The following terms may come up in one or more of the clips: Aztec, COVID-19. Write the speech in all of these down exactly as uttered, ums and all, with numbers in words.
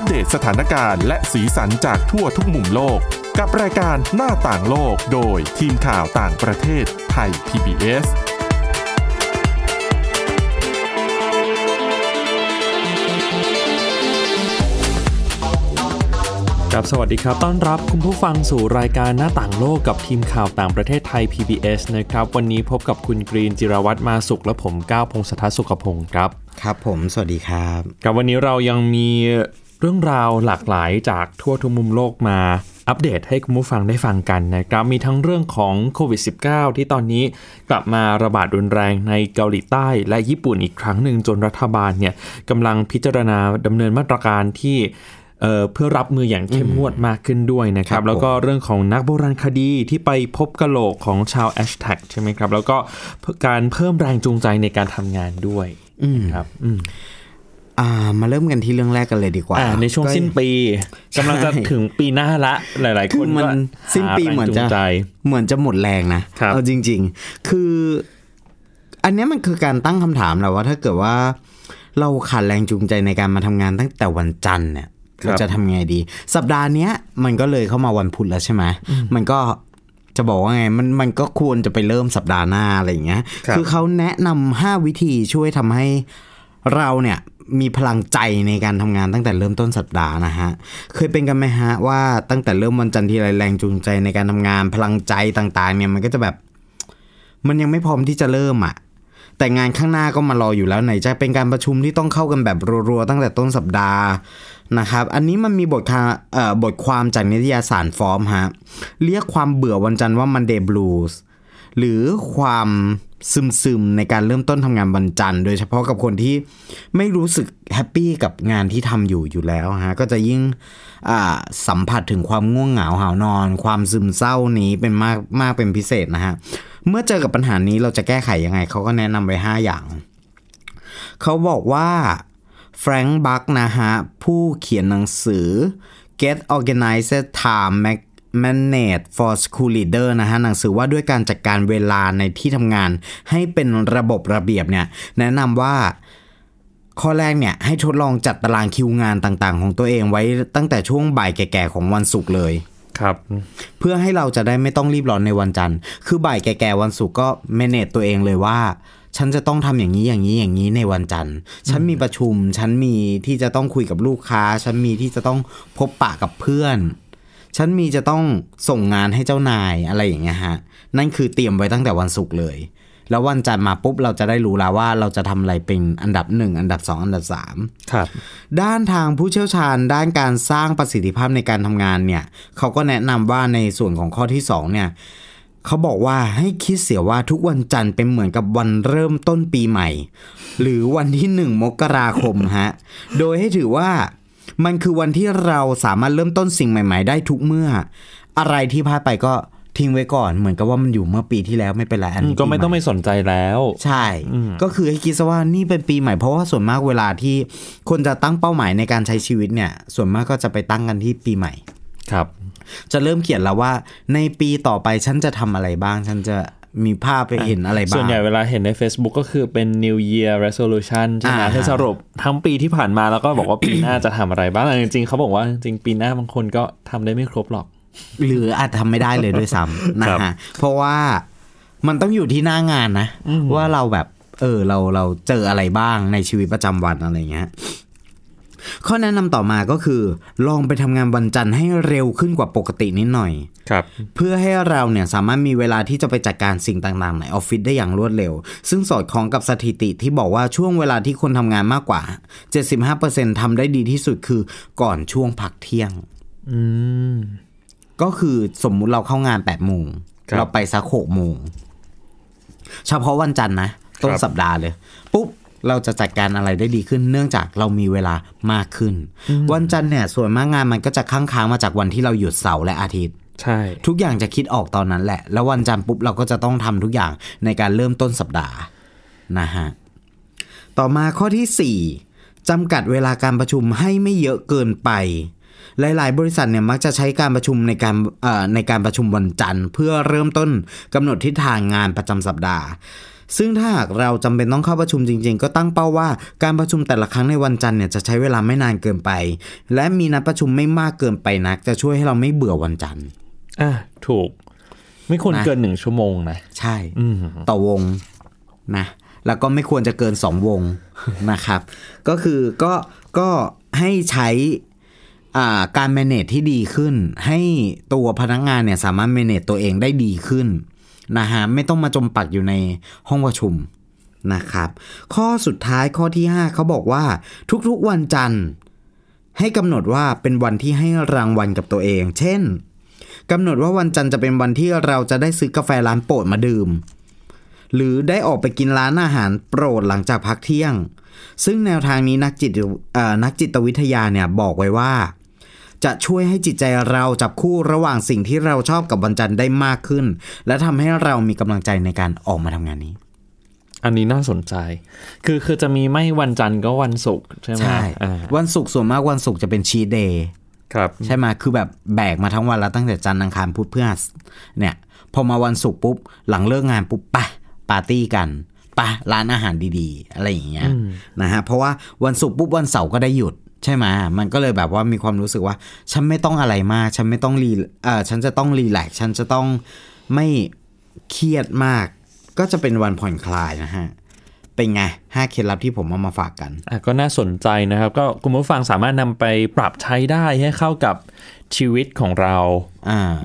อัปเดตสถานการณ์และสีสันจากทั่วทุกมุมโลกกับรายการหน้าต่างโลกโดยทีมข่าวต่างประเทศไทย พี บี เอสครับสวัสดีครับต้อนรับคุณผู้ฟังสู่รายการหน้าต่างโลกกับทีมข่าวต่างประเทศไทย พี บี เอส นะครับวันนี้พบกับคุณกรีนจิรวัตรมาสุขและผมก้าวพงศธรสุขพงศ์ครับครับผมสวัสดีครับกับวันนี้เรายังมีเรื่องราวหลากหลายจากทั่วทุกมุมโลกมาอัปเดตให้คุณผู้ฟังได้ฟังกันนะครับมีทั้งเรื่องของโควิด สิบเก้า ที่ตอนนี้กลับมาระบาดรุนแรงในเกาหลีใต้และญี่ปุ่นอีกครั้งหนึ่งจนรัฐบาลเนี่ยกำลังพิจารณาดำเนินมาตรการที่เ, เพื่อรับมืออย่างเข้มงวดมากขึ้นด้วยนะครับแล้วก็เรื่องของนักโบราณคดีที่ไปพบกะโหลกของชาวแอชแท็กใช่ไหมครับแล้วก็การเพิ่มแรงจูงใจในการทำงานด้วยนะครับมาเริ่มกันที่เรื่องแรกกันเลยดีกว่าในช่วงสิ้นปีกำลังจะถึงปีหน้าละหลายๆคนมันสิ้นปีเหมือนจะเหมือนจะหมดแรงนะเอาจริงๆคืออันนี้มันคือการตั้งคำถามแหละว่าถ้าเกิดว่าเราขาดแรงจูงใจในการมาทำงานตั้งแต่วันจันทร์เนี่ยเราจะทำไงดีสัปดาห์นี้มันก็เลยเข้ามาวันพุธแล้วใช่ไหมมันก็จะบอกว่าไงมันมันก็ควรจะไปเริ่มสัปดาห์หน้าอะไรอย่างเงี้ยคือเขาแนะนำห้าวิธีช่วยทำให้เราเนี่ยมีพลังใจในการทำงานตั้งแต่เริ่มต้นสัปดาห์นะฮะเคยเป็นกันไหมฮะว่าตั้งแต่เริ่มวันจันทร์ที่ไรแรงจูงใจในการทำงานพลังใจต่างๆเนี่ยมันก็จะแบบมันยังไม่พร้อมที่จะเริ่มอ่ะแต่งานข้างหน้าก็มารออยู่แล้วไหนจะเป็นการประชุมที่ต้องเข้ากันแบบรัวๆตั้งแต่ต้นสัปดาห์นะครับอันนี้มันมีบทความเอ่อบทความจากนิตยสารฟอร์มฮะเรียกความเบื่อวันจันทร์ว่า Monday Blues หรือความซึมๆในการเริ่มต้นทำงานวันจันทร์โดยเฉพาะกับคนที่ไม่รู้สึกแฮปปี้กับงานที่ทำอยู่อยู่แล้วฮะก็จะยิ่งอ่าสัมผัสถึงความง่วงเหงาหาวนอนความซึมเศร้านี้เป็นมากมากเป็นพิเศษนะฮะเมื่อเจอกับปัญหานี้เราจะแก้ไขยังไงเขาก็แนะนำไว้ห้าอย่างเขาบอกว่าแฟรงค์ บัคนะฮะผู้เขียนหนังสือ Get Organized Time Management for School Leader นะฮะหนังสือว่าด้วยการจัด ก, การเวลาในที่ทำงานให้เป็นระบบระเบียบเนี่ยแนะนำว่าข้อแรกเนี่ยให้ทดลองจัดตารางคิวงานต่างๆของตัวเองไว้ตั้งแต่ช่วงบ่ายแก่ๆของวันศุกร์เลยครับเพื่อให้เราจะได้ไม่ต้องรีบร้อนในวันจันทร์คือบ่ายแก่ๆวันศุกร์ก็แมเนจตัวเองเลยว่าฉันจะต้องทำอย่างนี้อย่างนี้อย่างนี้ในวันจันทร์ฉันมีประชุมฉันมีที่จะต้องคุยกับลูกค้าฉันมีที่จะต้องพบปะกับเพื่อนฉันมีจะต้องส่งงานให้เจ้านายอะไรอย่างเงี้ยฮะนั่นคือเตรียมไว้ตั้งแต่วันศุกร์เลยแล้ววันจันทร์มาปุ๊บเราจะได้รู้แล้วว่าเราจะทำอะไรเป็นอันดับหนึ่งอันดับสองอันดับสามครับด้านทางผู้เชี่ยวชาญด้านการสร้างประสิทธิภาพในการทำงานเนี่ยเขาก็แนะนำว่าในส่วนของข้อที่สองเนี่ยเขาบอกว่าให้คิดเสียว่าทุกวันจันทร์เป็นเหมือนกับวันเริ่มต้นปีใหม่หรือวันที่หนึ่งมกราคมฮะ โดยให้ถือว่ามันคือวันที่เราสามารถเริ่มต้นสิ่งใหม่ๆได้ทุกเมื่ออะไรที่พลาดไปก็ทิ้งไว้ก่อนเหมือนกับว่ามันอยู่เมื่อปีที่แล้วไม่เป็นไรอันนี้ก็ไม่ต้องไม่สนใจแล้วใช่ก็คือให้คิดซะว่านี่เป็นปีใหม่เพราะว่าส่วนมากเวลาที่คนจะตั้งเป้าหมายในการใช้ชีวิตเนี่ยส่วนมากก็จะไปตั้งกันที่ปีใหม่ครับจะเริ่มเขียนแล้วว่าในปีต่อไปฉันจะทำอะไรบ้างฉันจะมีภาพไปเห็นอะไรบ้างส่วนใหญ่เวลาเห็นใน Facebook ก็คือเป็น New Year Resolution ใช่ไหมให้สรุปทั้งปีที่ผ่านมาแล้วก็บอกว่า ปีหน้าจะทำอะไรบ้างจริงๆเขาบอกว่าจริงปีหน้าบางคนก็ทำได้ไม่ครบหรอกหรืออาจทำไม่ได้เลยด้วยซ้ำนะฮะเพราะว่ามันต้องอยู่ที่หน้างานนะว่าเราแบบเออเราเราเจออะไรบ้างในชีวิตประจำวันอะไรเงี้ยข้อแนะนำต่อมาก็คือลองไปทำงานวันจันทร์ให้เร็วขึ้นกว่าปกตินิดหน่อยครับเพื่อให้เราเนี่ยสามารถมีเวลาที่จะไปจัดการสิ่งต่างๆในออฟฟิศได้อย่างรวดเร็วซึ่งสอดคล้องกับสถิติที่บอกว่าช่วงเวลาที่คนทำงานมากกว่า เจ็ดสิบห้าเปอร์เซ็นต์ ทำได้ดีที่สุดคือก่อนช่วงพักเที่ยงอืมก็คือสมมุติเราเข้างาน แปดโมง เราไปสัก หกโมง เฉพาะวันจันทร์นะต้นสัปดาห์เลยปุ๊บเราจะจัดการอะไรได้ดีขึ้นเนื่องจากเรามีเวลามากขึ้นวันจันทร์เนี่ยส่วนมากงานมันก็จะค้างค้างมาจากวันที่เราหยุดเสาร์และอาทิตย์ใช่ทุกอย่างจะคิดออกตอนนั้นแหละแล้ววันจันทร์ปุ๊บเราก็จะต้องทำทุกอย่างในการเริ่มต้นสัปดาห์นะฮะต่อมาข้อที่สี่จำกัดเวลาการประชุมให้ไม่เยอะเกินไปหลายๆบริษัทเนี่ยมักจะใช้การประชุมในการในการประชุมวันจันทร์เพื่อเริ่มต้นกำหนดทิศทางงานประจำสัปดาห์ ซึ่งถ้าหากเราจำเป็นต้องเข้าประชุมจริงๆก็ตั้งเป้าว่าการประชุมแต่ละครั้งในวันจันทร์เนี่ยจะใช้เวลาไม่นานเกินไปและมีนัดประชุมไม่มากเกินไปนักจะช่วยให้เราไม่เบื่อวันจันทร์อ่ะถูกไม่ควรเกินหนึ่งชั่วโมงนะใช่ต่อวงนะแล้วก็ไม่ควรจะเกินสองวงนะครับก็คือก็ก็ให้ใช้การ manage ที่ดีขึ้นให้ตัวพนักงานเนี่ยสามารถ manage ตัวเองได้ดีขึ้นนะฮะไม่ต้องมาจมปักอยู่ในห้องประชุมนะครับข้อสุดท้ายข้อที่ห้าเขาบอกว่าทุกๆวันจันทร์ให้กำหนดว่าเป็นวันที่ให้รางวัลกับตัวเองเช่นกำหนดว่าวันจันทร์จะเป็นวันที่เราจะได้ซื้อกาแฟร้านโปรดมาดื่มหรือได้ออกไปกินร้านอาหารโปรดหลังจากพักเที่ยงซึ่งแนวทางนี้นักจิตนักจิตวิทยาเนี่ยบอกไว้ว่าจะช่วยให้จิตใจเราจับคู่ระหว่างสิ่งที่เราชอบกับวันจันทร์ได้มากขึ้นและทำให้เรามีกำลังใจในการออกมาทำงานนี้อันนี้น่าสนใจคือคือจะมีไม่วันจันทร์ก็วันศุกร์ใช่ไหมใช่วันศุกร์ส่วนมากวันศุกร์จะเป็นชีทเดย์ครับใช่ไหมคือแบบแบกมาทั้งวันแล้วตั้งแต่จันทร์อังคารพุธพฤหัสเนี่ยพอมาวันศุกร์ปุ๊บหลังเลิกงานปุ๊บปะปาร์ตี้กันปะร้านอาหารดีๆอะไรอย่างเงี้ยนะฮะเพราะว่าวันศุกร์ปุ๊บวันเสาร์ก็ได้หยุดใช่ไหมมันก็เลยแบบว่ามีความรู้สึกว่าฉันไม่ต้องอะไรมากฉันไม่ต้องรีเอ่อฉันจะต้องรีแลกซ์ฉันจะต้องไม่เครียดมากก็จะเป็นวันผ่อนคลายนะฮะเป็นไงห้าเคล็ดลับที่ผมเอามาฝากกันอ่ะก็น่าสนใจนะครับก็คุณผู้ฟังสามารถนำไปปรับใช้ได้ให้เข้ากับชีวิตของเรา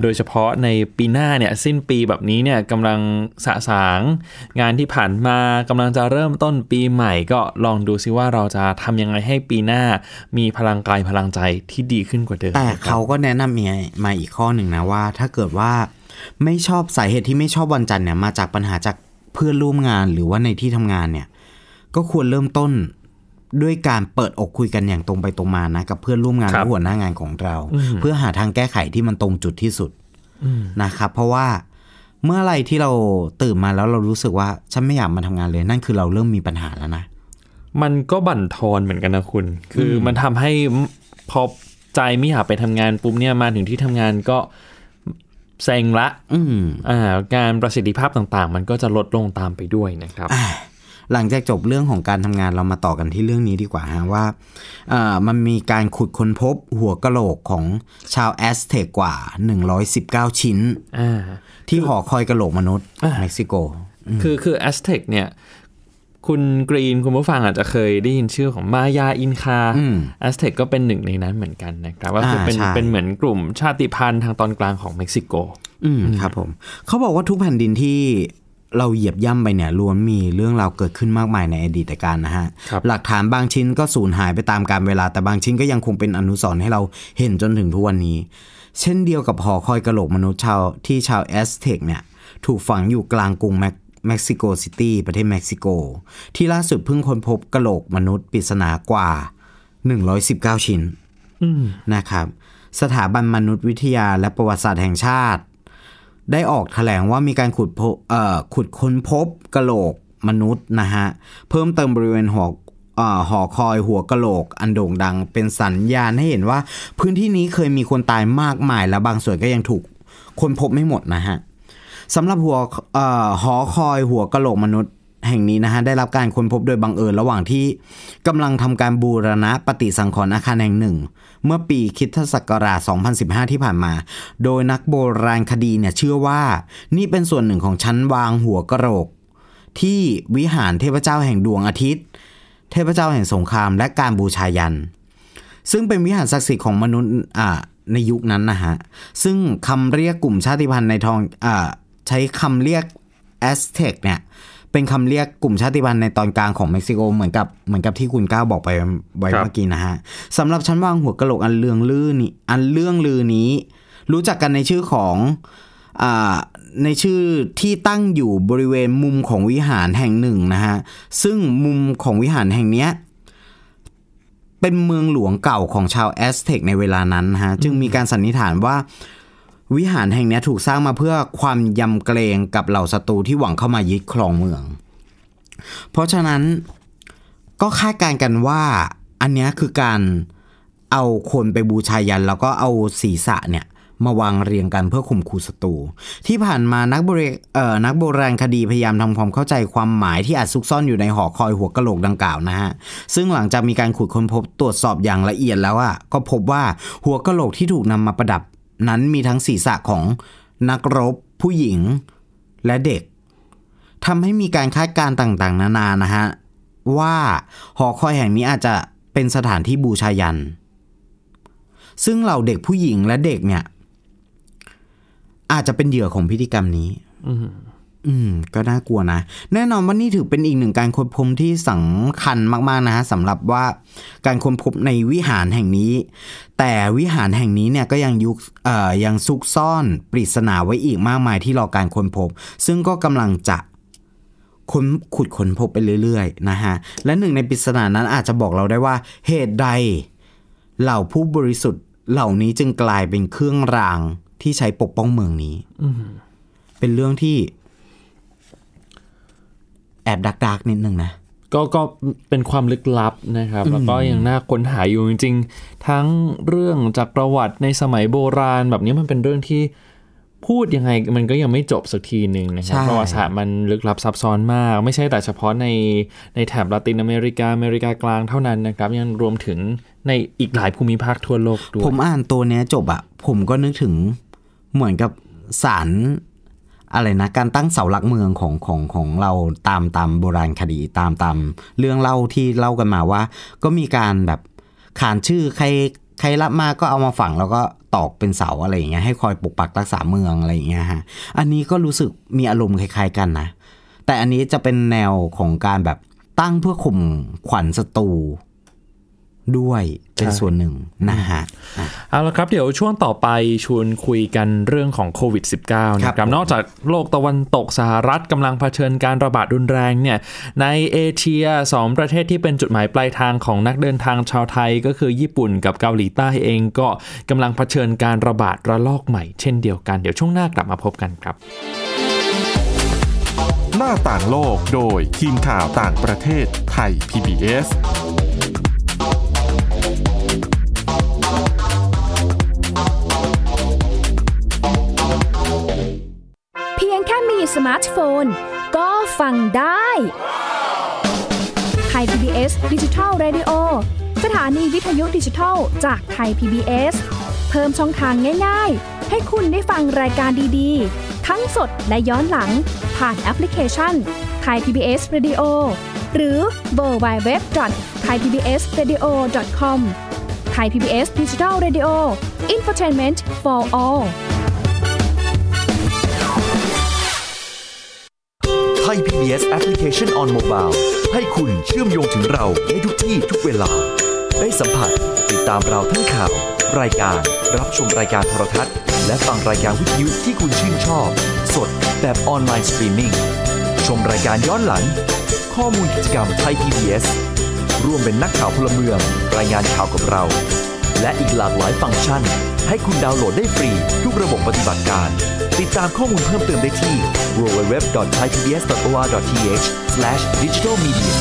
โดยเฉพาะในปีหน้าเนี่ยสิ้นปีแบบนี้เนี่ยกำลังสะสางงานที่ผ่านมากำลังจะเริ่มต้นปีใหม่ก็ลองดูซิว่าเราจะทำยังไงให้ปีหน้ามีพลังกายพลังใจที่ดีขึ้นกว่าเดิมแต่เขาก็แนะนำมาอีกข้อหนึ่งนะว่าถ้าเกิดว่าไม่ชอบสาเหตุที่ไม่ชอบวันจันทร์เนี่ยมาจากปัญหาจากเพื่อนร่วมงานหรือว่าในที่ทำงานเนี่ยก็ควรเริ่มต้นด้วยการเปิดอกคุยกันอย่างตรงไปตรงมานะกับเพื่อนร่วมงานและหัวหน้างานของเราเพื่อหาทางแก้ไขที่มันตรงจุดที่สุดนะครับเพราะว่าเมื่อไรที่เราตื่นมาแล้วเรารู้สึกว่าฉันไม่อยากมาทำงานเลยนั่นคือเราเริ่มมีปัญหาแล้วนะมันก็บั่นทอนเหมือนกันนะคุณคือมันทำให้พอใจไม่อยากไปทำงานปุ๊บเนี่ยมาถึงที่ทำงานก็เซ็งละอ่าการประสิทธิภาพต่างๆมันก็จะลดลงตามไปด้วยนะครับหลังจากจบเรื่องของการทำงานเรามาต่อกันที่เรื่องนี้ดีกว่าฮะว่ามันมีการขุดค้นพบหัวกะโหลกของชาวแอสเทกกว่าหนึ่งร้อยสิบเก้าชิ้นที่หอคอยกะโหลกมนุษย์เม็กซิโกคือคือแอสเทกเนี่ยคุณกรีนคุณผู้ฟังอาจจะเคยได้ยินชื่อของมายาอินคาแอสเทกก็เป็นหนึ่งในนั้นเหมือนกันนะครับว่าคือเป็นเป็นเหมือนกลุ่มชาติพันธุ์ทางตอนกลางของเม็กซิโกครับผมเขาบอกว่าทุกแผ่นดินที่เราเหยียบย่ำไปเนี่ยล้วนมีเรื่องราวเกิดขึ้นมากมายในอดีตการนะฮะหลักฐานบางชิ้นก็สูญหายไปตามกาลเวลาแต่บางชิ้นก็ยังคงเป็นอนุสรณ์ให้เราเห็นจนถึงทุกวันนี้เช่นเดียวกับหอคอยกะโหลกมนุษย์ชาวที่ชาวแอสเท็กเนี่ยถูกฝังอยู่กลางกรุงเม็กซิโกซิตี้ประเทศเม็กซิโกที่ล่าสุดเพิ่งค้นพบกะโหลกมนุษย์ปริศนากว่าหนึ่งร้อยสิบเก้าชิ้นนะครับสถาบันมนุษยวิทยาและประวัติศาสตร์แห่งชาติได้ออกแถลงว่ามีการขุดเอ่อขุดค้นพบกะโหลกมนุษย์นะฮะเพิ่มเติมบริเวณหอเอ่อหอคอยหัวกะโหลกอันโด่งดังเป็นสัญญาณให้เห็นว่าพื้นที่นี้เคยมีคนตายมากมายและบางส่วนก็ยังถูกค้นพบไม่หมดนะฮะสำหรับหัวเอ่อหอคอยหัวกะโหลกมนุษย์แห่งนี้นะฮะได้รับการค้นพบโดยบังเอิญระหว่างที่กำลังทำการบูรณะปฏิสังขรณ์อาคารแห่งหนึ่งเมื่อปีคริสตศักราชสองพันสิบห้าที่ผ่านมาโดยนักโบราณคดีเนี่ยเชื่อว่านี่เป็นส่วนหนึ่งของชั้นวางหัวกะโหลกที่วิหารเทพเจ้าแห่งดวงอาทิตย์เทพเจ้าแห่งสงครามและการบูชายันซึ่งเป็นวิหารศักดิ์สิทธิ์ของมนุษย์อ่าในยุคนั้นนะฮะซึ่งคำเรียกกลุ่มชาติพันธุ์ในทองอ่าใช้คำเรียกแอสเท็กเนี่ยเป็นคำเรียกกลุ่มชาติพันธุ์ในตอนกลางของเม็กซิโกเหมือนกับเหมือนกับที่คุณก้าวบอกไปไว้เมื่อกี้นะฮะสำหรับชั้นวางหัวกะโหลกอันเลื่องลือนี้อันเลื่องลือนี้รู้จักกันในชื่อของอ่าในชื่อที่ตั้งอยู่บริเวณมุมของวิหารแห่งหนึ่งนะฮะซึ่งมุมของวิหารแห่งเนี้ยเป็นเมืองหลวงเก่าของชาวแอสเท็กในเวลานั้นฮะจึงมีการสันนิษฐานว่าวิหารแห่งนี้ถูกสร้างมาเพื่อความยำเกรงกับเหล่าศัตรูที่หวังเข้ามายึดครองเมืองเพราะฉะนั้นก็คาดการณ์กันว่าอันนี้คือการเอาคนไปบูชายันแล้วก็เอาศีรษะเนี่ย มาวางเรียงกันเพื่อข่มขู่ศัตรูที่ผ่านมานักโบราณเอ่อนักโบราณคดีพยายามทำความเข้าใจความหมายที่อาจซุกซ่อนอยู่ในหอคอยหัวกะโหลกดังกล่าวนะฮะซึ่งหลังจากมีการขุดค้นพบตรวจสอบอย่างละเอียดแล้วอ่ะก็พบว่าหัวกะโหลกที่ถูกนำมาประดับนั้นมีทั้งศีรษะของนักรบผู้หญิงและเด็กทำให้มีการคาดการณ์ต่างๆนานานะฮะว่าหอคอยแห่งนี้อาจจะเป็นสถานที่บูชายัญซึ่งเหล่าเด็กผู้หญิงและเด็กเนี่ยอาจจะเป็นเหยื่อของพิธีกรรมนี้อืมก็น่ากลัวนะแน่นอนว่านี่ถือเป็นอีกหนึ่งการค้นพบที่สำคัญมากๆนะฮะสำหรับว่าการค้นพบในวิหารแห่งนี้แต่วิหารแห่งนี้เนี่ยก็ยังยุคเอ่อยังซุกซ่อนปริศนาไว้อีกมากมายที่รอการค้นพบซึ่งก็กำลังจะค้นขุดค้นพบไปเรื่อยๆนะฮะและหนึ่งในปริศนานั้นอาจจะบอกเราได้ว่าเหตุใดเหล่าผู้บริสุทธิ์เหล่านี้จึงกลายเป็นเครื่องรางที่ใช้ปกป้องเมืองนี้เป็นเรื่องที่แอบดักๆนิดนึงนะก็ก็เป็นความลึกลับนะครับแล้วก็ยังน่าค้นหาอยู่จริงๆทั้งเรื่องจากประวัติในสมัยโบราณแบบนี้มันเป็นเรื่องที่พูดยังไงมันก็ยังไม่จบสักทีหนึ่งนะครับประวัติศาสตร์มันลึกลับซับซ้อนมากไม่ใช่แต่เฉพาะในในแถบลาตินอเมริกาอเมริกากลางเท่านั้นนะครับยังรวมถึงในอีกหลายภูมิภาคทั่วโลกด้วยผมอ่านตัวนี้จบอ่ะผมก็นึกถึงเหมือนกับศาลอะไรนะการตั้งเสาหลักเมืองของของของเราตามตามโบราณคดีตามตามเรื่องเล่าที่เล่ากันมาว่าก็มีการแบบขานชื่อใครใครรับมาก็เอามาฝังแล้วก็ตอกเป็นเสาอะไรอย่างเงี้ยให้คอยปกปักรักษาเมืองอะไรอย่างเงี้ยฮะอันนี้ก็รู้สึกมีอารมณ์คล้ายๆกันนะแต่อันนี้จะเป็นแนวของการแบบตั้งเพื่อข่มขวัญศัตรูด้วยเป็นส่วนหนึ่งนะฮะเอาละครับเดี๋ยวช่วงต่อไปชวนคุยกันเรื่องของโควิด สิบเก้า นะครับนอกจากโลกตะวันตกสหรัฐกำลังเผชิญการระบาดรุนแรงเนี่ยในเอเชียสองประเทศที่เป็นจุดหมายปลายทางของนักเดินทางชาวไทยก็คือญี่ปุ่นกับเกาหลีใต้เองก็กำลังเผชิญการระบาดระลอกใหม่เช่นเดียวกันเดี๋ยวช่วงหน้ากลับมาพบกันครับหน้าต่างโลกโดยทีมข่าวต่างประเทศไทย พี บี เอสสมาร์ทโฟนก็ฟังได้ไทย พี บี เอส Digital Radio สถานีวิทยุดิจิทัลจากไทย พี บี เอส เพิ่มช่องทางง่ายๆให้คุณได้ฟังรายการดีๆทั้งสดและย้อนหลังผ่านแอปพลิเคชันไทย พี บี เอส Radio หรือ ดับเบิลยู ดับเบิลยู ดับเบิลยู ดอท ไทย พี บี เอส เรดิโอ ดอท คอม ไทย พี บี เอส Digital Radio Infotainment for allไทย พี บี เอส Application on Mobile ให้คุณเชื่อมโยงถึงเราได้ทุกที่ทุกเวลาได้สัมผัสติดตามเราทั้งข่าวรายการรับชมรายการโทรทัศน์และฟังรายการวิทยุที่คุณชื่นชอบสดแบบออนไลน์สตรีมมิ่งชมรายการย้อนหลังข้อมูลกิจกรรมไทย พี บี เอส ร่วมเป็นนักข่าวพลเมืองรายงานข่าวกับเราและอีกหลากหลายฟังก์ชันให้คุณดาวน์โหลดได้ฟรีทุกระบบปฏิบัติการติดตามข้อมูลเพิ่มเติมได้ที่ ดับเบิลยู ดับเบิลยู ดับเบิลยู ดอท ไทย พี บี เอส ดอท โอ อาร์ ดอท ที เอช สแลช ดิจิทัล มีเดีย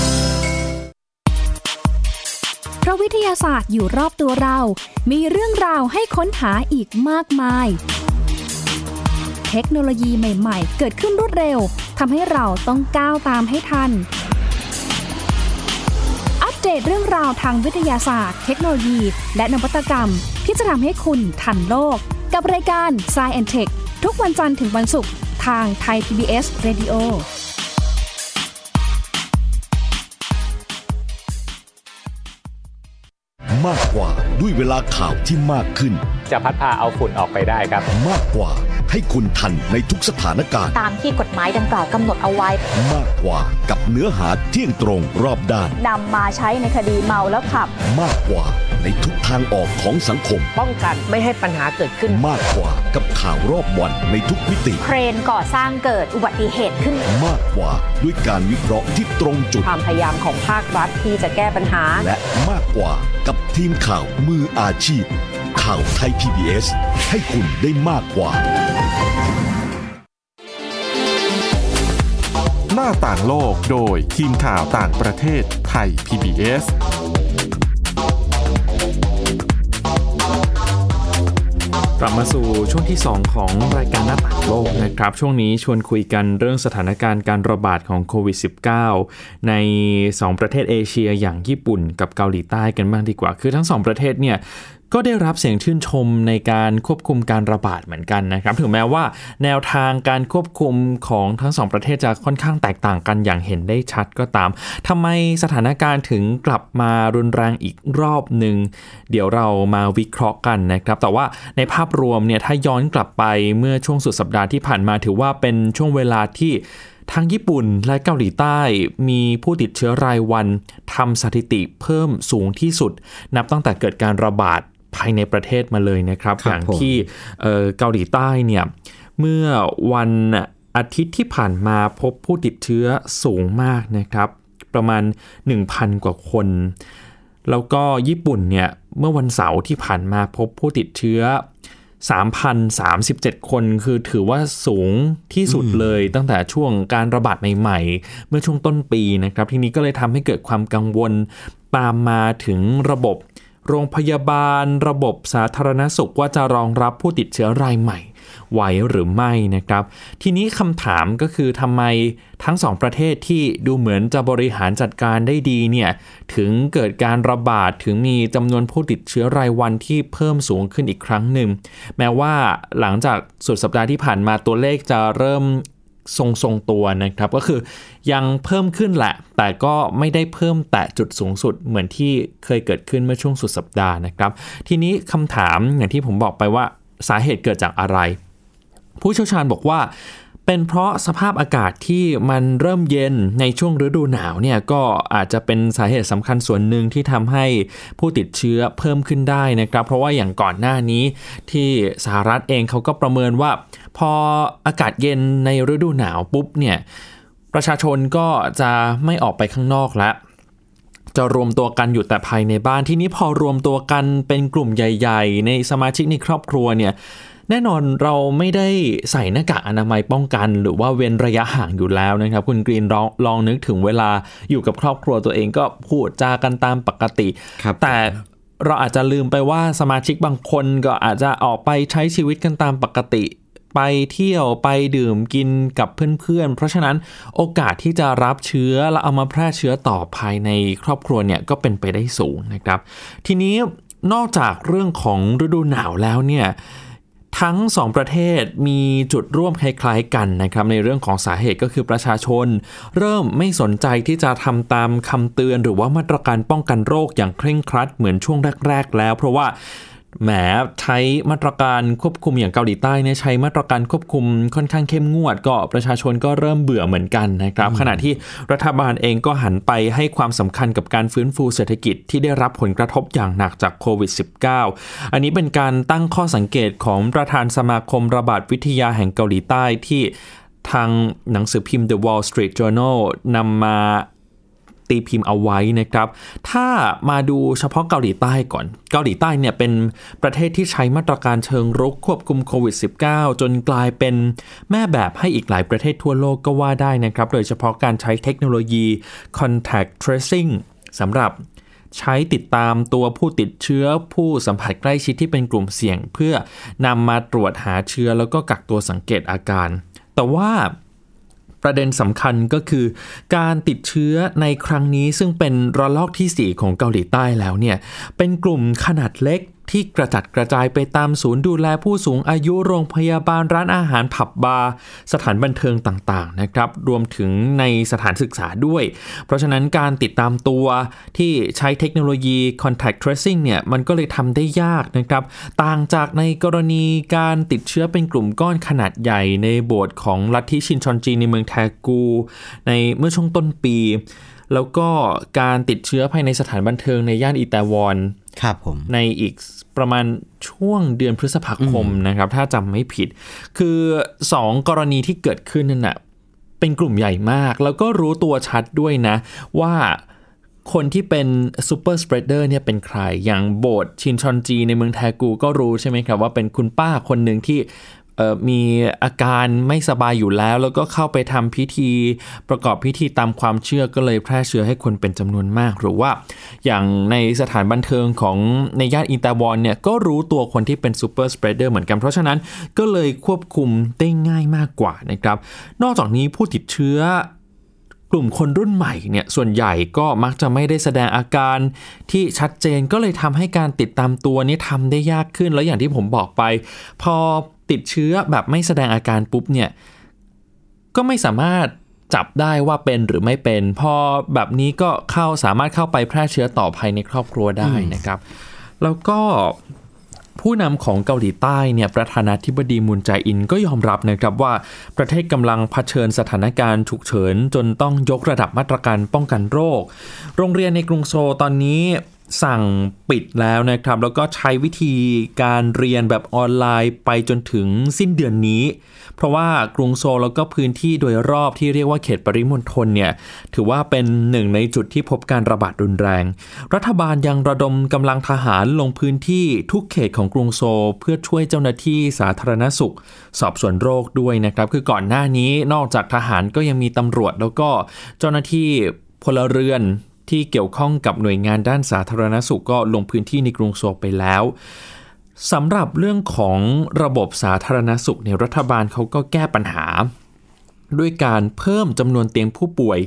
เพราะวิทยาศาสตร์อยู่รอบตัวเรามีเรื่องราวให้ค้นหาอีกมากมายเทคโนโลยีใหม่ๆเกิดขึ้นรวดเร็วทำให้เราต้องก้าวตามให้ทันอัปเดตเรื่องราวทางวิทยาศาสตร์เทคโนโลยีและนวัตกรรมที่จะทำให้คุณทันโลกกับรายการ Science and Tech ทุกวันจันทร์ถึงวันศุกร์ทางไทย พี บี เอส Radio มากกว่าด้วยเวลาข่าวที่มากขึ้นจะพัดพาเอาฝุ่นออกไปได้ครับมากกว่าให้คุณทันในทุกสถานการณ์ตามที่กฎหมายดังกล่าวกำหนดเอาไว้มากกว่ากับเนื้อหาเที่ยงตรงรอบด้านนำมาใช้ในคดีเมาแล้วขับมากกว่าในทุกทางออกของสังคมป้องกันไม่ให้ปัญหาเกิดขึ้นมากกว่ากับข่าวรอบวันในทุกมิติเครนก่อสร้างเกิดอุบัติเหตุขึ้นมากกว่าด้วยการวิเคราะห์ที่ตรงจุดความพยายามของภาครัฐที่จะแก้ปัญหาและมากกว่ากับทีมข่าวมืออาชีพข่าวไทย พี บี เอส ให้คุณได้มากกว่าหน้าต่างโลกโดยทีมข่าวต่างประเทศไทย พี บี เอสก กลับมาสู่ช่วงที่สองของรายการหน้าต่างโลกนะครับช่วงนี้ชวนคุยกันเรื่องสถานการณ์การระบาดของโควิด สิบเก้า ในสองประเทศเอเชียอย่างญี่ปุ่นกับเกาหลีใต้กันบ้างดีกว่าคือทั้งสองประเทศเนี่ยก็ได้รับเสียงชื่นชมในการควบคุมการระบาดเหมือนกันนะครับถึงแม้ว่าแนวทางการควบคุมของทั้งสองประเทศจะค่อนข้างแตกต่างกันอย่างเห็นได้ชัดก็ตามทำไมสถานการณ์ถึงกลับมารุนแรงอีกรอบหนึ่งเดี๋ยวเรามาวิเคราะห์กันนะครับแต่ว่าในภาพรวมเนี่ยถ้าย้อนกลับไปเมื่อช่วงสุดสัปดาห์ที่ผ่านมาถือว่าเป็นช่วงเวลาที่ทั้งญี่ปุ่นและเกาหลีใต้มีผู้ติดเชื้อรายวันทำสถิติเพิ่มสูงที่สุดนับตั้งแต่เกิดการระบาดภายในประเทศมาเลยนะครับอย่างที่เกาหลีใต้เนี่ยเมื่อวันอาทิตย์ที่ผ่านมาพบผู้ติดเชื้อสูงมากนะครับประมาณ หนึ่งพัน กว่าคนแล้วก็ญี่ปุ่นเนี่ยเมื่อวันเสาร์ที่ผ่านมาพบผู้ติดเชื้อ สามพันสามสิบเจ็ด คนคือถือว่าสูงที่สุดเลยตั้งแต่ช่วงการระบาดใหม่ๆเมื่อช่วงต้นปีนะครับทีนี้ก็เลยทำให้เกิดความกังวลตามมาถึงระบบโรงพยาบาลระบบสาธารณสุขว่าจะรองรับผู้ติดเชื้อรายใหม่ไหวหรือไม่นะครับทีนี้คำถามก็คือทำไมทั้งสองประเทศที่ดูเหมือนจะบริหารจัดการได้ดีเนี่ยถึงเกิดการระบาดถึงมีจำนวนผู้ติดเชื้อรายวันที่เพิ่มสูงขึ้นอีกครั้งหนึ่งแม้ว่าหลังจากสุดสัปดาห์ที่ผ่านมาตัวเลขจะเริ่มทรงๆตัวนะครับก็คือยังเพิ่มขึ้นแหละแต่ก็ไม่ได้เพิ่มแต่จุดสูงสุดเหมือนที่เคยเกิดขึ้นเมื่อช่วงสุดสัปดาห์นะครับทีนี้คำถามอย่างที่ผมบอกไปว่าสาเหตุเกิดจากอะไรผู้เชี่ยวชาญบอกว่าเป็นเพราะสภาพอากาศที่มันเริ่มเย็นในช่วงฤดูหนาวเนี่ยก็อาจจะเป็นสาเหตุสำคัญส่วนหนึ่งที่ทำให้ผู้ติดเชื้อเพิ่มขึ้นได้นะครับเพราะว่าอย่างก่อนหน้านี้ที่สหรัฐเองเขาก็ประเมินว่าพออากาศเย็นในฤดูหนาวปุ๊บเนี่ยประชาชนก็จะไม่ออกไปข้างนอกแล้วจะรวมตัวกันอยู่แต่ภายในบ้านทีนี้พอรวมตัวกันเป็นกลุ่มใหญ่ๆในสมาชิกในครอบครัวเนี่ยแน่นอนเราไม่ได้ใส่หน้ากากอนามัยป้องกันหรือว่าเว้นระยะห่างอยู่แล้วนะครับคุณกรีนลองลองนึกถึงเวลาอยู่กับครอบครัวตัวเองก็พูดจากันตามปกติแต่เราอาจจะลืมไปว่าสมาชิกบางคนก็อาจจะออกไปใช้ชีวิตกันตามปกติไปเที่ยวไปดื่มกินกับเพื่อนๆ เพราะฉะนั้นโอกาสที่จะรับเชื้อแล้วเอามาแพร่เชื้อต่อภายในครอบครัวเนี่ยก็เป็นไปได้สูงนะครับทีนี้นอกจากเรื่องของฤดูหนาวแล้วเนี่ยทั้งสองประเทศมีจุดร่วมคล้ายๆกันนะครับในเรื่องของสาเหตุก็คือประชาชนเริ่มไม่สนใจที่จะทำตามคำเตือนหรือว่ามาตรการป้องกันโรคอย่างเคร่งครัดเหมือนช่วงแรกๆแล้วเพราะว่าแหมใช้มาตรการควบคุมอย่างเกาหลีใต้เนี่ยใช้มาตรการควบคุมค่อนข้างเข้มงวดก็ประชาชนก็เริ่มเบื่อเหมือนกันนะครับขณะที่รัฐบาลเองก็หันไปให้ความสำคัญกับการฟื้นฟูเศรษฐกิจที่ได้รับผลกระทบอย่างหนักจากโควิด สิบเก้า อันนี้เป็นการตั้งข้อสังเกตของประธานสมาคมระบาดวิทยาแห่งเกาหลีใต้ที่ทางหนังสือพิมพ์ The Wall Street Journal นำมาตีพิมพ์เอาไว้นะครับถ้ามาดูเฉพาะเกาหลีใต้ก่อนเกาหลีใต้เนี่ยเป็นประเทศที่ใช้มาตรการเชิงรุกควบคุมโควิด สิบเก้า จนกลายเป็นแม่แบบให้อีกหลายประเทศทั่วโลกก็ว่าได้นะครับโดยเฉพาะการใช้เทคโนโลยี Contact Tracing สำหรับใช้ติดตามตัวผู้ติดเชื้อผู้สัมผัสใกล้ชิดที่เป็นกลุ่มเสี่ยงเพื่อนำมาตรวจหาเชื้อแล้วก็กักตัวสังเกตอาการแต่ว่าประเด็นสำคัญก็คือการติดเชื้อในครั้งนี้ซึ่งเป็นระลอกที่สี่ของเกาหลีใต้แล้วเนี่ยเป็นกลุ่มขนาดเล็กที่กระจัดกระจายไปตามศูนย์ดูแลผู้สูงอายุโรงพยาบาลร้านอาหารผับบาร์สถานบันเทิงต่างๆนะครับรวมถึงในสถานศึกษาด้วยเพราะฉะนั้นการติดตามตัวที่ใช้เทคโนโลยี Contact Tracing เนี่ยมันก็เลยทำได้ยากนะครับต่างจากในกรณีการติดเชื้อเป็นกลุ่มก้อนขนาดใหญ่ในโบสถ์ของลัทธิชินชอนจีในเมืองแทกูในเมื่อช่วงต้นปีแล้วก็การติดเชื้อภายในสถานบันเทิงในย่านอิตาวอนครับผมในอีกประมาณช่วงเดือนพฤษภาคมนะครับถ้าจำไม่ผิดคือสองกรณีที่เกิดขึ้นนั่นนะเป็นกลุ่มใหญ่มากแล้วก็รู้ตัวชัดด้วยนะว่าคนที่เป็นซูเปอร์สเปรดเดอร์เนี่ยเป็นใครอย่างโบสถ์ชินชอนจีในเมืองแทกูก็รู้ใช่ไหมครับว่าเป็นคุณป้าคนหนึ่งที่ มีอาการไม่สบายอยู่แล้วแล้วก็เข้าไปทำพิธีประกอบพิธีตามความเชื่อก็เลยแพร่เชื้อให้คนเป็นจำนวนมากหรือว่าอย่างในสถานบันเทิงของในย่านอินตาวอนเนี่ยก็รู้ตัวคนที่เป็นซูเปอร์สเปรดเดอร์เหมือนกันเพราะฉะนั้นก็เลยควบคุมได้ง่ายมากกว่านะครับนอกจากนี้ผู้ติดเชื้อกลุ่มคนรุ่นใหม่เนี่ยส่วนใหญ่ก็มักจะไม่ได้แสดงอาการที่ชัดเจนก็เลยทำให้การติดตามตัวนี้ทำได้ยากขึ้นแล้วอย่างที่ผมบอกไปพอติดเชื้อแบบไม่แสดงอาการปุ๊บเนี่ยก็ไม่สามารถจับได้ว่าเป็นหรือไม่เป็นพอแบบนี้ก็เข้าสามารถเข้าไปแพร่เชื้อต่อภายในครอบครัวได้นะครับแล้วก็ผู้นำของเกาหลีใต้เนี่ยประธานาธิบดีมุนแจอินก็ยอมรับนะครับว่าประเทศกำลังเผชิญสถานการณ์ฉุกเฉินจนต้องยกระดับมาตรการป้องกันโรคโรงเรียนในกรุงโซลตอนนี้สั่งปิดแล้วนะครับแล้วก็ใช้วิธีการเรียนแบบออนไลน์ไปจนถึงสิ้นเดือนนี้เพราะว่ากรุงโซลแล้วก็พื้นที่โดยรอบที่เรียกว่าเขตปริมณฑลเนี่ยถือว่าเป็นหนึ่งในจุดที่พบการระบาดรุนแรงรัฐบาลยังระดมกำลังทหารลงพื้นที่ทุกเขตของกรุงโซลเพื่อช่วยเจ้าหน้าที่สาธารณสุขสอบสวนโรคด้วยนะครับคือก่อนหน้านี้นอกจากทหารก็ยังมีตำรวจแล้วก็เจ้าหน้าที่พลเรือนที่เกี่ยวข้องกับหน่วยงานด้านสาธารณสุขก็ลงพื้นที่ในกรุงโซลไปแล้วสำหรับเรื่องของระบบสาธารณสุขเนี่ยรัฐบาลเขาก็แก้ปัญหาด้วยการเพิ่มจำนวนเตียงผู้ป่วย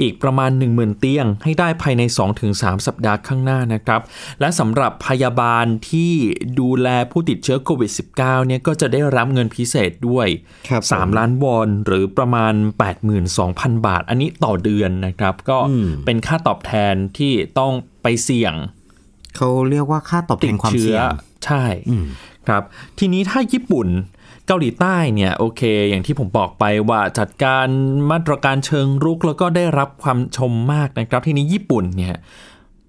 อีกประมาณ หนึ่งหมื่น เตียงให้ได้ภายใน สองถึงสาม สัปดาห์ข้างหน้านะครับและสำหรับพยาบาลที่ดูแลผู้ติดเชื้อโควิด สิบเก้า เนี่ยก็จะได้รับเงินพิเศษด้วย สาม ล้านวอนหรือประมาณ แปดหมื่นสองพัน บาทอันนี้ต่อเดือนนะครับก็เป็นค่าตอบแทนที่ต้องไปเสี่ยงเขาเรียกว่าค่าตอบแทนความเสี่ยงใช่ครับทีนี้ถ้าญี่ปุ่นเกาหลีใต้เนี่ยโอเคอย่างที่ผมบอกไปว่าจัดการมาตรการเชิงรุกแล้วก็ได้รับความชมมากนะครับทีนี้ญี่ปุ่นเนี่ย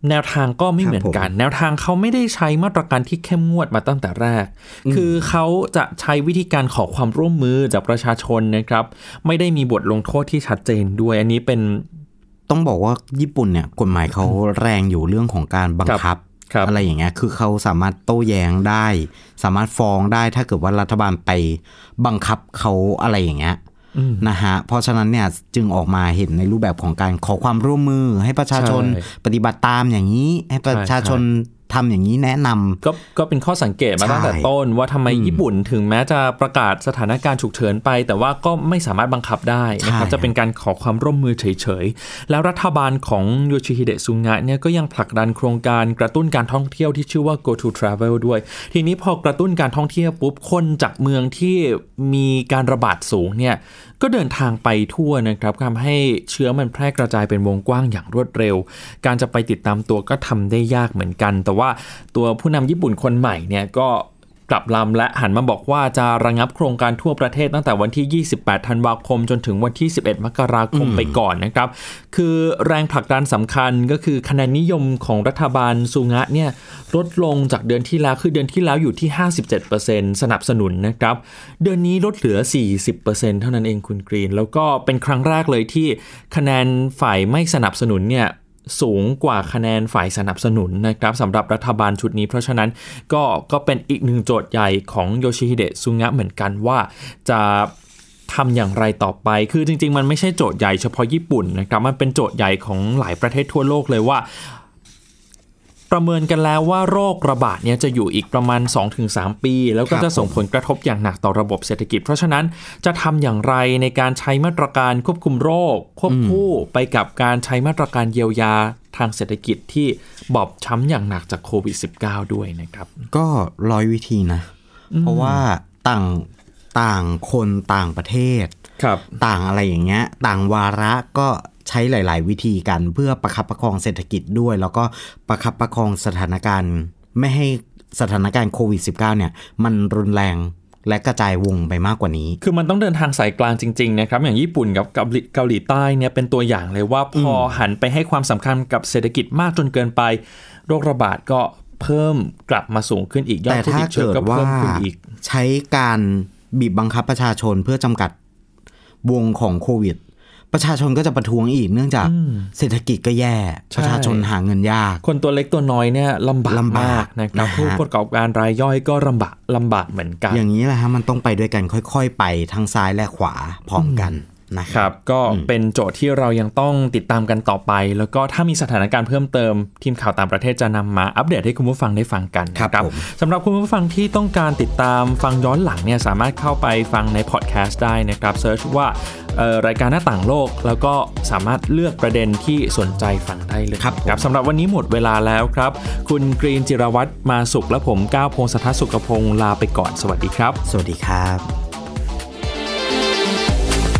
แนวทางก็ไม่เหมือนกันแนวทางเขาไม่ได้ใช้มาตรการที่เข้มงวดมาตั้งแต่แรกคือเขาจะใช้วิธีการขอความร่วมมือจากประชาชนนะครับไม่ได้มีบทลงโทษที่ชัดเจนด้วยอันนี้เป็นต้องบอกว่าญี่ปุ่นเนี่ยกฎหมายเขาแรงอยู่เรื่องของการบังคับอะไรอย่างเงี้ยคือเขาสามารถโต้แย้งได้สามารถฟ้องได้ถ้าเกิดว่ารัฐบาลไปบังคับเขาอะไรอย่างเงี้ยนะฮะเพราะฉะนั้นเนี่ยจึงออกมาเห็นในรูปแบบของการขอความร่วมมือให้ประชาชนปฏิบัติตามอย่างนี้ให้ประชาชนทำอย่างนี้แนะนำก็ก็เป็นข้อสังเกตมาตั้งแต่ต้นว่าทำไมญี่ปุ่นถึงแม้จะประกาศสถานการณ์ฉุกเฉินไปแต่ว่าก็ไม่สามารถบังคับได้นะครับจะเป็นการขอความร่วมมือเฉยๆแล้วรัฐบาลของโยชิฮิเดะซุงะเนี่ยก็ยังผลักดันโครงการกระตุ้นการท่องเที่ยวที่ชื่อว่า Go to Travel ด้วยทีนี้พอกระตุ้นการท่องเที่ยวปุ๊บคนจากเมืองที่มีการระบาดสูงเนี่ยก็เดินทางไปทั่วนะครับทำให้เชื้อมันแพร่กระจายเป็นวงกว้างอย่างรวดเร็วการจะไปติดตามตัวก็ทำได้ยากเหมือนกันแต่ว่าตัวผู้นำญี่ปุ่นคนใหม่เนี่ยก็กลับลำและหันมาบอกว่าจะระงับโครงการทั่วประเทศตั้งแต่วันที่ยี่สิบแปดธันวาคมจนถึงวันที่สิบเอ็ดมกราคมไปก่อนนะครับคือแรงผลักดันสำคัญก็คือคะแนนนิยมของรัฐบาลซุงะเนี่ยลดลงจากเดือนที่แล้วคือเดือนที่แล้วอยู่ที่ ห้าสิบเจ็ดเปอร์เซ็นต์ สนับสนุนนะครับเดือนนี้ลดเหลือ สี่สิบเปอร์เซ็นต์ เท่านั้นเองคุณกรีนแล้วก็เป็นครั้งแรกเลยที่คะแนนฝ่ายไม่สนับสนุนเนี่ยสูงกว่าคะแนนฝ่ายสนับสนุนนะครับสำหรับรัฐบาลชุดนี้เพราะฉะนั้นก็ก็เป็นอีกหนึ่งโจทย์ใหญ่ของโยชิฮิเดะซุงะเหมือนกันว่าจะทำอย่างไรต่อไปคือจริงๆมันไม่ใช่โจทย์ใหญ่เฉพาะญี่ปุ่นนะครับมันเป็นโจทย์ใหญ่ของหลายประเทศทั่วโลกเลยว่าประเมินกันแล้วว่าโรคระบาดเนี่ยจะอยู่อีกประมาณ สองถึงสาม ปีแล้วก็จะส่งผลกระทบอย่างหนักต่อระบบเศรษฐกิจเพราะฉะนั้นจะทำอย่างไรในการใช้มาตรการควบคุมโรคควบคู่ไปกับการใช้มาตรการเยียวยาทางเศรษฐกิจที่บอบช้ำอย่างหนักจากโควิด สิบเก้า ด้วยนะครับก็ร้อยวิธีนะเพราะว่าต่างต่างคนต่างประเทศต่างอะไรอย่างเงี้ยต่างวาระก็ใช้หลายๆวิธีกันเพื่อประคับประคองเศรษฐกิจด้วยแล้วก็ประคับประคองสถานการณ์ไม่ให้สถานการณ์โควิด สิบเก้า เนี่ยมันรุนแรงและกระจายวงไปมากกว่านี้คือมันต้องเดินทางสายกลางจริงๆนะครับอย่างญี่ปุ่นกับเกาหลีใต้เนี่ยเป็นตัวอย่างเลยว่าพอหันไปให้ความสำคัญกับเศรษฐกิจมากจนเกินไปโรคระบาดก็เพิ่มกลับมาสูงขึ้นอีกยอดผู้ติดเชื้อก็เพิ่มขึ้นอีกใช้การบีบบังคับประชาชนเพื่อจำกัดวงของโควิด ประชาชนก็จะประท้วงอีกเนื่องจากเศรษฐกิจก็แย่ประชาชนหาเงินยากคนตัวเล็กตัวน้อยเนี่ยลำบากลำบากนะครับผู้ประกอบการรายย่อยก็ลำบากลำบากเหมือนกันอย่างนี้แหละฮะมันต้องไปด้วยกันค่อยๆไปทั้งซ้ายและขวาพร้อมกันนะครับก็เป็นโจทย์ที่เรายังต้องติดตามกันต่อไปแล้วก็ถ้ามีสถานการณ์เพิ่มเติมทีมข่าวต่างประเทศจะนำมาอัปเดตให้คุณผู้ฟังได้ฟังกันนะครับสำหรับคุณผู้ฟังที่ต้องการติดตามฟังย้อนหลังเนี่ยสามารถเข้าไปฟังในพอดแคสต์ได้นะครับเซิร์ชว่ารายการหน้าต่างโลกแล้วก็สามารถเลือกประเด็นที่สนใจฟังได้เลยครับสำหรับวันนี้หมดเวลาแล้วครับคุณกรีนจิรวัฒน์มาสุขและผมก้าวพงศธรสุขพงศ์ลาไปก่อนสวัสดีครับสวัสดีครับ